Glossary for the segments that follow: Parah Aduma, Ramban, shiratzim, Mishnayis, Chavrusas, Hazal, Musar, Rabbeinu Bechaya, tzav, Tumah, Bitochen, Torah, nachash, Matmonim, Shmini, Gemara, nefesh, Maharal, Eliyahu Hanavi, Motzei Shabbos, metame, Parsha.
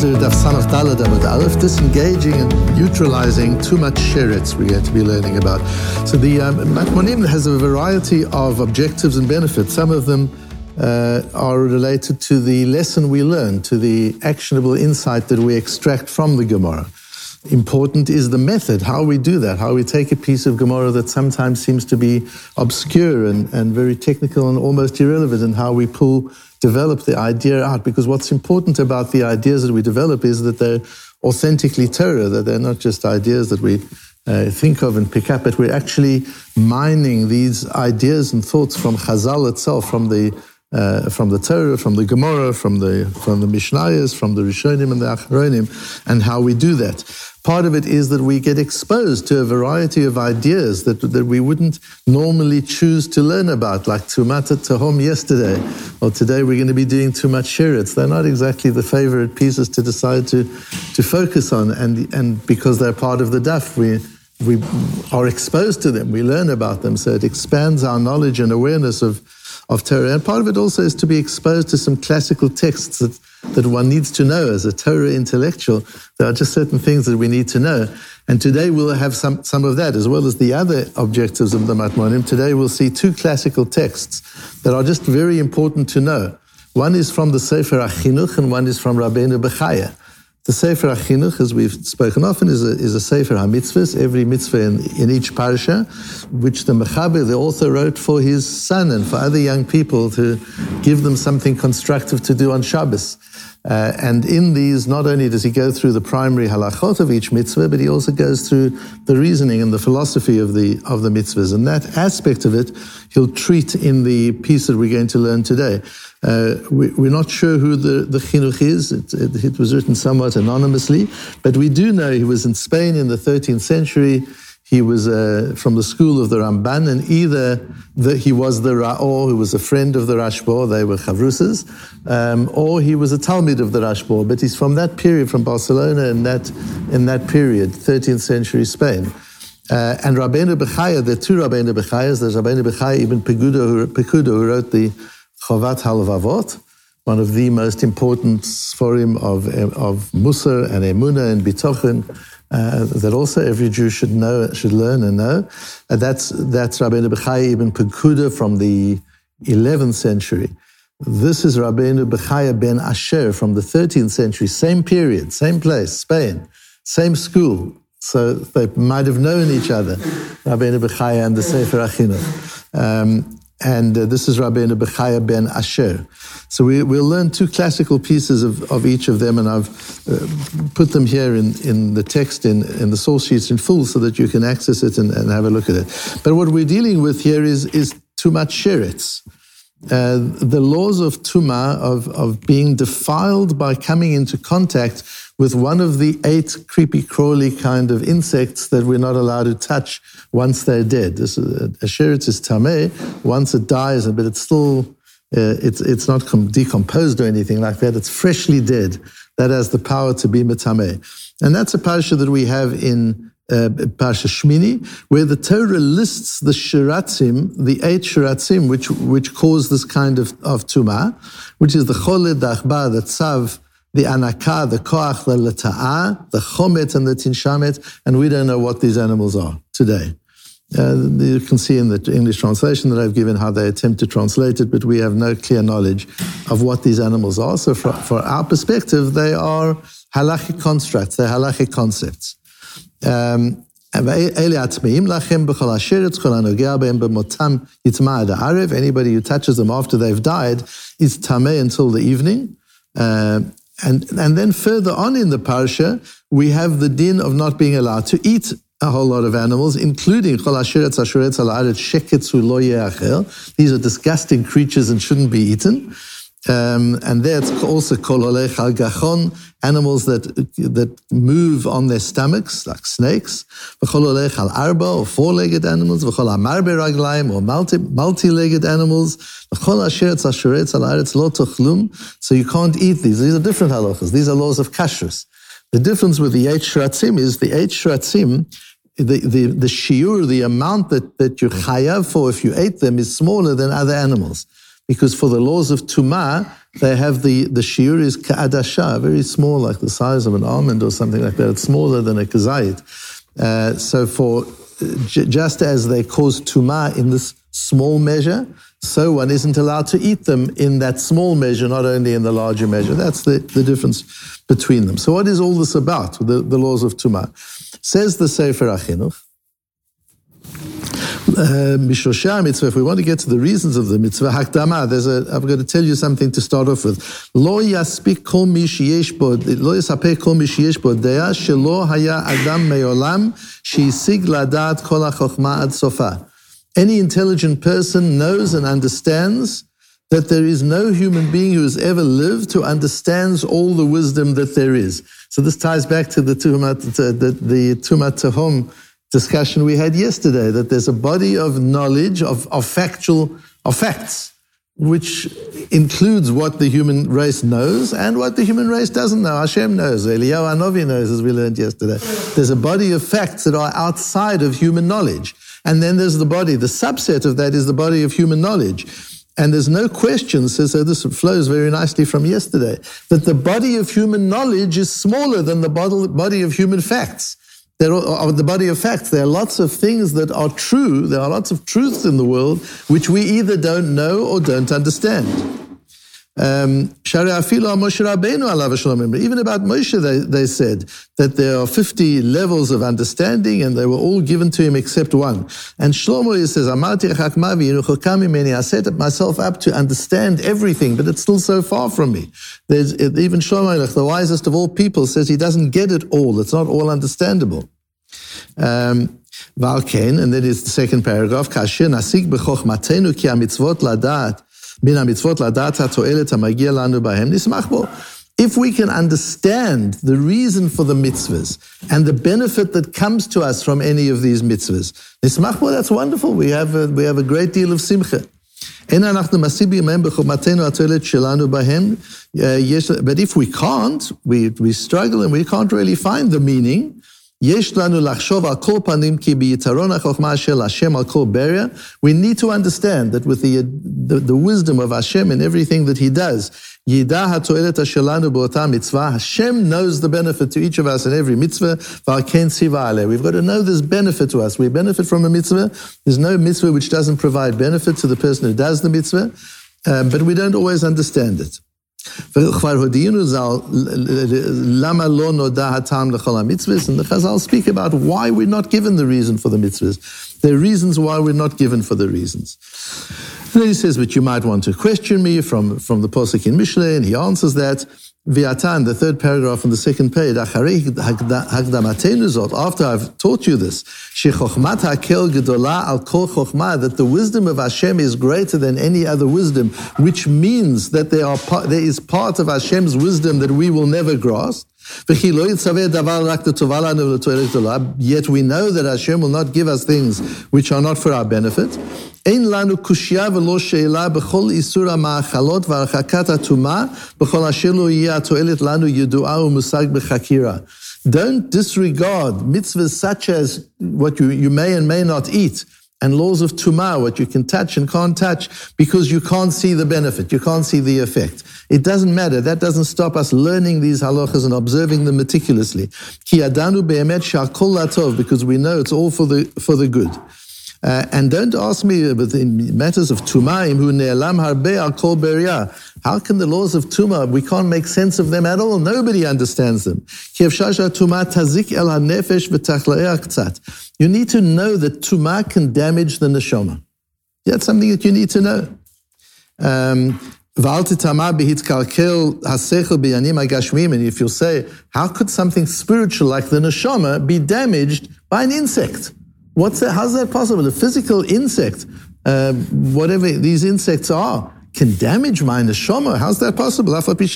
Tuesday, Daf Sanach Daled Amud Aleph, disengaging and neutralizing Tumat Sheretz, we're going to be learning about. So the Matmonim has a variety of objectives and benefits. Some of them are related to the lesson we learn, to the actionable insight that we extract from the Gemara. Important is the method, how we do that, how we take a piece of Gemara that sometimes seems to be obscure and very technical and almost irrelevant, and how we develop the idea out. Because what's important about the ideas that we develop is that they're authentically Torah, that they're not just ideas that we think of and pick up, but we're actually mining these ideas and thoughts from Hazal itself, from the Torah, from the Gemara, from the Mishnayis, from the Rishonim and the Achronim, and how we do that. Part of it is that we get exposed to a variety of ideas that we wouldn't normally choose to learn about, like Tumata Tzohom yesterday, or today we're going to be doing Tumat Sheretz. They're not exactly the favorite pieces to decide to focus on, and because they're part of the Daf, we are exposed to them, we learn about them, so it expands our knowledge and awareness of Torah. And part of it also is to be exposed to some classical texts that one needs to know as a Torah intellectual. There are just certain things that we need to know. And today we'll have some of that, as well as the other objectives of the Matmonim. Today we'll see two classical texts that are just very important to know. One is from the Sefer HaChinuch and one is from Rabbeinu Bechaya. The Sefer HaChinuch, as we've spoken often, is a Sefer HaMitzvah, every mitzvah in each Parsha, which the Mechabe, the author, wrote for his son and for other young people to give them something constructive to do on Shabbos. And in these, not only does he go through the primary halachot of each mitzvah, but he also goes through the reasoning and the philosophy of the mitzvahs. And that aspect of it, he'll treat in the piece that we're going to learn today. We're not sure who the Chinuch is. It was written somewhat anonymously, but we do know he was in Spain in the 13th century. He was from the school of the Ramban, and he was the Ra'or, who was a friend of the Rashbor, they were Chavrusas, or he was a Talmud of the Rashbor, but he's from that period, from Barcelona in that period, 13th century Spain. And Rabbeinu Bechaya, there are two Rabbeinu Bechayas. There's Rabbeinu Bechaya ibn Paquda, who wrote the Chovat Halvavot, one of the most important sforim of Musar and Emuna and Bitochen, that also every Jew should learn and know. That's Rabbeinu Bechaya ibn Paquda from the 11th century. This is Rabbeinu Bachya ben Asher from the 13th century, same period, same place, Spain, same school. So they might have known each other, Rabbeinu Bechaya and the Sefer HaChinuch. And this is Rabbeinu Bechaya ben Asher. So we'll learn two classical pieces of each of them, and I've put them here in the text, in the source sheets in full, so that you can access it and have a look at it. But what we're dealing with here is Tumat Sheretz. The laws of Tumah, of being defiled by coming into contact with one of the 8 creepy-crawly kind of insects that we're not allowed to touch once they're dead. This is, a sheretz is tameh once it dies, but it's still, it's not decomposed or anything like that. It's freshly dead. That has the power to be metameh. And that's a parsha that we have in Parsha Shmini, where the Torah lists the shiratzim, the 8 shiratzim, which cause this kind of tumah, which is the choled, the achbar, the tzav, the anaka, the koach, the lata'a, the chomet, and the tinshamet, and we don't know what these animals are today. You can see in the English translation that I've given how they attempt to translate it, but we have no clear knowledge of what these animals are. So for our perspective, they are halachic constructs, they're halachic concepts. Anybody who touches them after they've died is tameh until the evening. And then further on in the parsha, we have the din of not being allowed to eat a whole lot of animals, including these are disgusting creatures and shouldn't be eaten. And that's also animals that move on their stomachs, like snakes, or four-legged animals, or multi-legged animals. So you can't eat these. These are different halachas. These are laws of kashrus. The difference with the 8 shratzim is the 8 shratzim, the shiur, the amount that you chayav for if you ate them is smaller than other animals. Because for the laws of Tumah, They have the shiur is ka'adasha, very small, like the size of an almond or something like that. It's smaller than a kazayit. So for just as they cause tumah in this small measure, so one isn't allowed to eat them in that small measure, not only in the larger measure. That's the difference between them. So what is all this about, the laws of tumah? Says the Sefer HaChinuch, Mishosha mitzvah, if we want to get to the reasons of the mitzvah, hakdama, I'm going to tell you something to start off with. Lo yaspik kol mi sheyesh bo, lo yasapek kol mi sheyesh bo, deya shelo haya adam meolam, sheisig ladat kol ha-chokhma ad sofa. Any intelligent person knows and understands that there is no human being who has ever lived who understands all the wisdom that there is. So this ties back to the Tumat Tzohom discussion we had yesterday, that there's a body of knowledge of facts, which includes what the human race knows and what the human race doesn't know. Hashem knows, Eliyahu Hanavi knows, as we learned yesterday. There's a body of facts that are outside of human knowledge. And then there's the body, the subset of that is the body of human knowledge. And there's no question, so this flows very nicely from yesterday, that the body of human knowledge is smaller than the body of human facts. There are the body of facts. There are lots of things that are true. There are lots of truths in the world which we either don't know or don't understand. Even about Moshe, they said that there are 50 levels of understanding and they were all given to him except one. And Shlomo says, I set myself up to understand everything, but it's still so far from me. Even Shlomo, the wisest of all people, says he doesn't get it all. It's not all understandable. And then is the second paragraph, if we can understand the reason for the mitzvahs and the benefit that comes to us from any of these mitzvahs, nismach bo, that's wonderful. We have a great deal of simcha. But if we can't, we struggle and we can't really find the meaning. We need to understand that with the wisdom of Hashem in everything that He does, Hashem knows the benefit to each of us in every mitzvah. We've got to know there's benefit to us. We benefit from a mitzvah. There's no mitzvah which doesn't provide benefit to the person who does the mitzvah, but we don't always understand it. And the Chazal speak about why we're not given the reason for the mitzvahs. There are reasons why we're not given for the reasons. And then he says, but you might want to question me from the Pasuk in Mishlei, and he answers that. Viatan, the third paragraph on the second page, after I've taught you this, that the wisdom of Hashem is greater than any other wisdom, which means that there is part of Hashem's wisdom that we will never grasp. Yet we know that Hashem will not give us things which are not for our benefit. Don't disregard mitzvahs such as what you may and may not eat, and laws of tumah, what you can touch and can't touch, because you can't see the benefit, you can't see the effect. It doesn't matter. That doesn't stop us learning these halachas and observing them meticulously. Ki yadanu be'emet she'akol latov, because we know it's all for the good. And don't ask me in matters of tumah, imhu ne'elam harbeh al kol beria. How can the laws of tumah, we can't make sense of them at all? Nobody understands them. Ki efshar she'tumah tazik el ha'nefesh v'tachla'eh k'tzat. You need to know that tumah can damage the neshama. That's something that you need to know. And if you say, how could something spiritual like the neshama be damaged by an insect? How's that possible? A physical insect, whatever these insects are, can damage my neshama. How's that possible? Don't forget,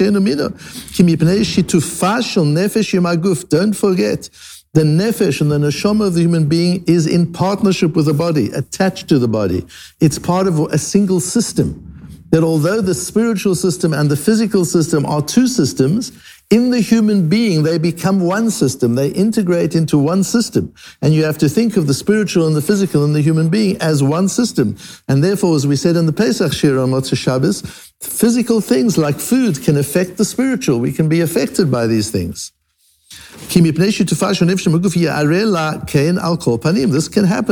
the nefesh and the neshama of the human being is in partnership with the body, attached to the body. It's part of a single system. That although the spiritual system and the physical system are two systems, In the human being, they become one system. They integrate into one system. And you have to think of the spiritual and the physical and the human being as one system. And therefore, as we said in the Pesach Shir on Motzei Shabbos, physical things like food can affect the spiritual. We can be affected by these things. This can happen,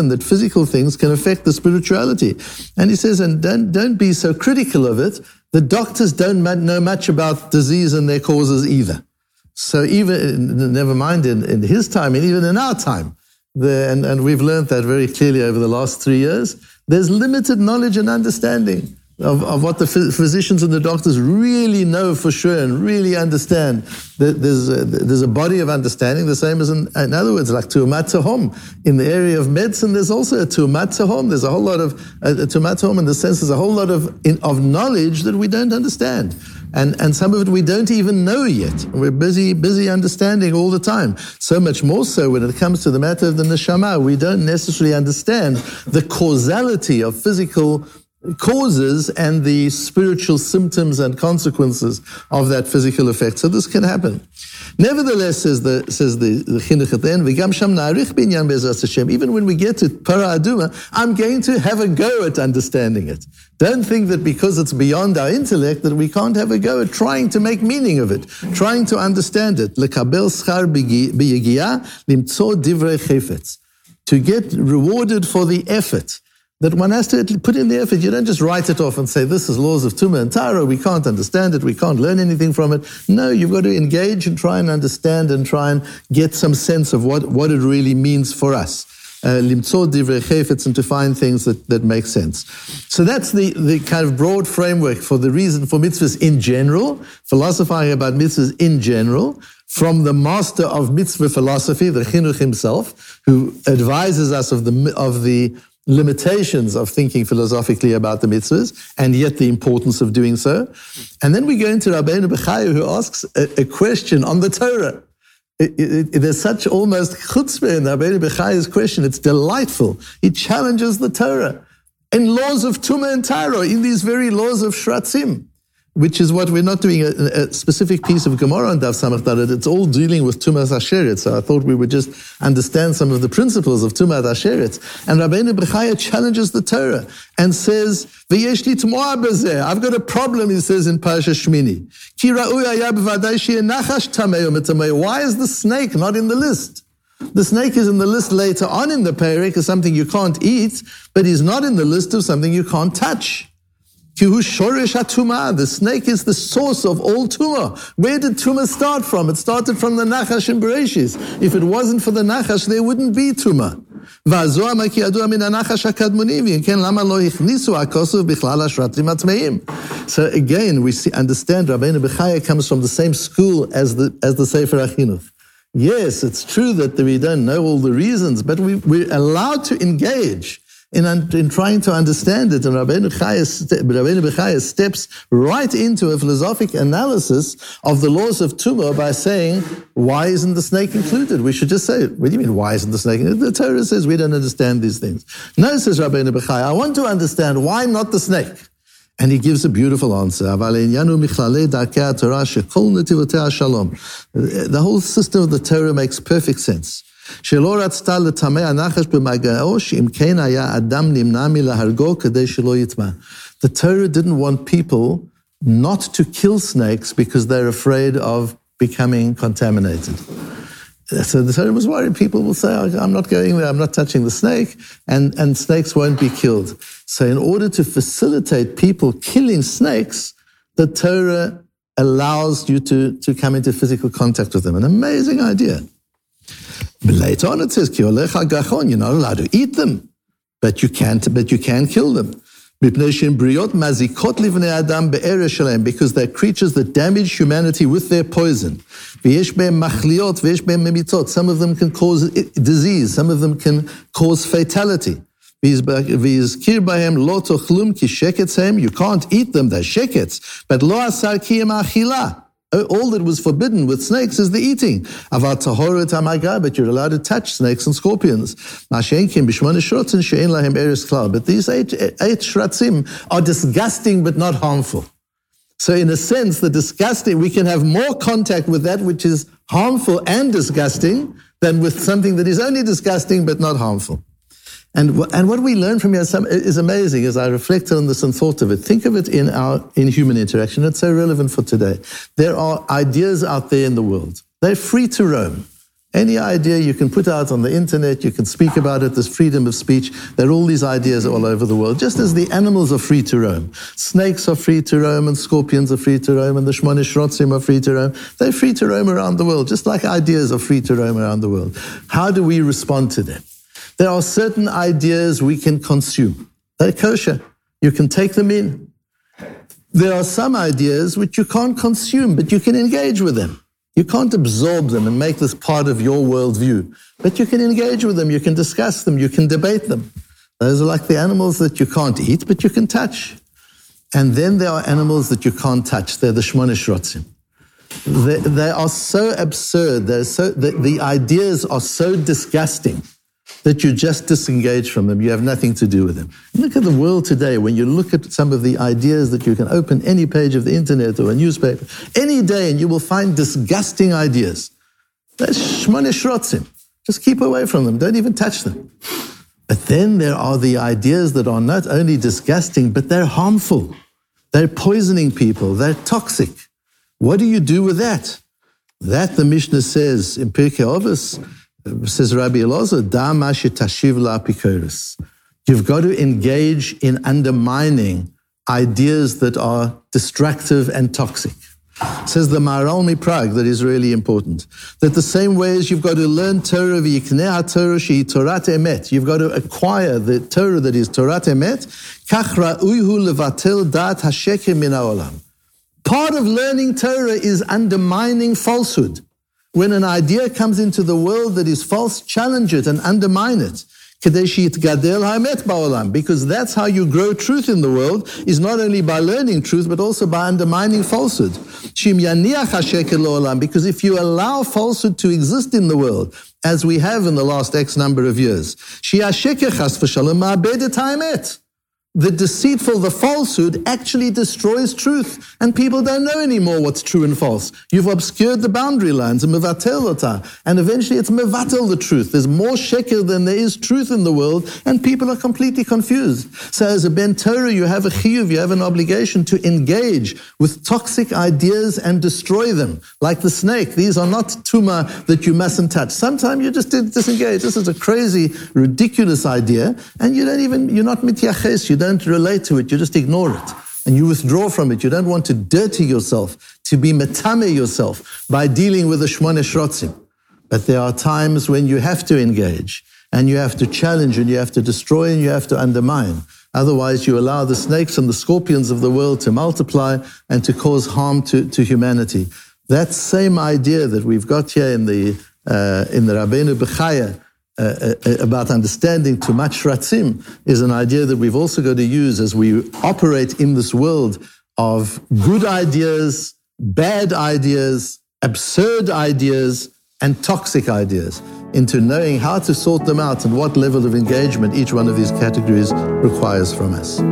that physical things can affect the spirituality. And he says, and don't be so critical of it. The doctors don't know much about disease and their causes either. So even, never mind in his time, and even in our time, and we've learned that very clearly over the last 3 years, there's limited knowledge and understanding of what the physicians and the doctors really know for sure and really understand. There's a body of understanding, the same as in other words, like Tumat Tzohom. In the area of medicine, there's also a Tumat Tzohom. There's a whole lot of Tumat Tzohom in the sense there's a whole lot of knowledge that we don't understand. And some of it we don't even know yet. We're busy understanding all the time. So much more so when it comes to the matter of the Neshama. We don't necessarily understand the causality of physical causes and the spiritual symptoms and consequences of that physical effect. So this can happen. Nevertheless, says the Chinuch at the end, V'gam sham na'arich binyan be'ezras Hashem. Even when we get to Parah Aduma, I'm going to have a go at understanding it. Don't think that because it's beyond our intellect that we can't have a go at trying to make meaning of it, trying to understand it. Lekabel schar biyegiya limtso divrei chefetz. To get rewarded for the effort. That one has to put in the effort. You don't just write it off and say, this is laws of Tumah and Torah, we can't understand it, we can't learn anything from it. No, you've got to engage and try and understand and try and get some sense of what it really means for us. Limtzot divrei chefetz, and to find things that make sense. So that's the kind of broad framework for the reason for mitzvahs in general, philosophizing about mitzvahs in general, from the master of mitzvah philosophy, the Chinuch himself, who advises us of the limitations of thinking philosophically about the mitzvahs, and yet the importance of doing so. And then we go into Rabbeinu Bechaya, who asks a question on the Torah. There's such almost chutzpah in Rabbeinu Bechaya's question. It's delightful. He challenges the Torah and laws of Tumah and Torah, in these very laws of shiratzim, which is what we're not doing a specific piece of Gemara on Daf Samach Dalet. It's all dealing with Tumata Sheretz. So I thought we would just understand some of the principles of Tumata Sheretz. And Rabbeinu Bechaya challenges the Torah and says, "V'yesh li tmoa b'zeh." I've got a problem, he says in Parsha Shmini. Ki ra'uy haya b'vadai she'eh nachash tamei u'metamei. Why is the snake not in the list? The snake is in the list later on in the perek as something you can't eat, but he's not in the list of something you can't touch. The snake is the source of all Tumah. Where did Tumah start from? It started from the nachash in Bereshis. If it wasn't for the nachash, there wouldn't be Tumah. So again, we understand Rabbeinu Bechaya comes from the same school as the Sefer HaChinuch. Yes, it's true that we don't know all the reasons, but we're allowed to engage in trying to understand it. And Rabbeinu Bechaya steps right into a philosophic analysis of the laws of Tumah by saying, why isn't the snake included? We should just say, what do you mean, why isn't the snake included? The Torah says we don't understand these things. No, says Rabbeinu Bechaya, I want to understand why not the snake. And he gives a beautiful answer. The whole system of the Torah makes perfect sense. The Torah didn't want people not to kill snakes because they're afraid of becoming contaminated. So the Torah was worried. People will say, I'm not going there, I'm not touching the snake, and snakes won't be killed. So in order to facilitate people killing snakes, the Torah allows you to come into physical contact with them. An amazing idea. But later on it says, you're not allowed to eat them, but you can kill them. Because they're creatures that damage humanity with their poison. Some of them can cause disease, some of them can cause fatality. You can't eat them, they're shekets. But lo asar kiyem achila. All that was forbidden with snakes is the eating. But you're allowed to touch snakes and scorpions. But these 8 shiratzim are disgusting but not harmful. So in a sense, the disgusting, we can have more contact with that which is harmful and disgusting than with something that is only disgusting but not harmful. And what we learn from Yasam is amazing as I reflected on this and thought of it. Think of it in human interaction. It's so relevant for today. There are ideas out there in the world. They're free to roam. Any idea you can put out on the internet, you can speak about it, there's freedom of speech. There are all these ideas all over the world, just as the animals are free to roam. Snakes are free to roam, and scorpions are free to roam, and the Shmini shiratzim are free to roam. They're free to roam around the world, just like ideas are free to roam around the world. How do we respond to them? There are certain ideas we can consume. They're kosher. You can take them in. There are some ideas which you can't consume, but you can engage with them. You can't absorb them and make this part of your worldview, but you can engage with them, you can discuss them, you can debate them. Those are like the animals that you can't eat, but you can touch. And then there are animals that you can't touch. They're the Shmini shiratzim. They are so absurd. The ideas are so disgusting that you just disengage from them. You have nothing to do with them. Look at the world today. When you look at some of the ideas that you can open any page of the internet or a newspaper, any day, and you will find disgusting ideas. That's Shmini shiratzim. Just keep away from them. Don't even touch them. But then there are the ideas that are not only disgusting, but they're harmful. They're poisoning people. They're toxic. What do you do with that? That, the Mishnah says, in Pirkei Avos, says Rabbi Elazar, da ma shetashiv l'apikoros. You've got to engage in undermining ideas that are destructive and toxic. Says the Maharal Prague, that is really important. That the same way as you've got to learn Torah, v'yiknei Torah shehi Torat Emet. You've got to acquire the Torah that is Torat Emet. Kach ra'uyhu levatel da'at hasheker min ha'olam. Part of learning Torah is undermining falsehood. When an idea comes into the world that is false, challenge it and undermine it. Because that's how you grow truth in the world, is not only by learning truth, but also by undermining falsehood. Because if you allow falsehood to exist in the world, as we have in the last X number of years, the deceitful, the falsehood actually destroys truth, and people don't know anymore what's true and false. You've obscured the boundary lines, and eventually it's mevatel the truth. There's more sheker than there is truth in the world, and people are completely confused. So as a ben Torah, you have a chiyuv, you have an obligation to engage with toxic ideas and destroy them, like the snake. These are not tumah that you mustn't touch. Sometimes you just disengage. This is a crazy, ridiculous idea, and you're not mityaches. You don't relate to it, you just ignore it. And you withdraw from it. You don't want to dirty yourself, to be metame yourself by dealing with the Shmini shiratzim. But there are times when you have to engage, and you have to challenge, and you have to destroy, and you have to undermine. Otherwise, you allow the snakes and the scorpions of the world to multiply and to cause harm to humanity. That same idea that we've got here in the Rabbeinu Bechaya, about understanding Tumat Sheretz is an idea that we've also got to use as we operate in this world of good ideas, bad ideas, absurd ideas, and toxic ideas, into knowing how to sort them out and what level of engagement each one of these categories requires from us.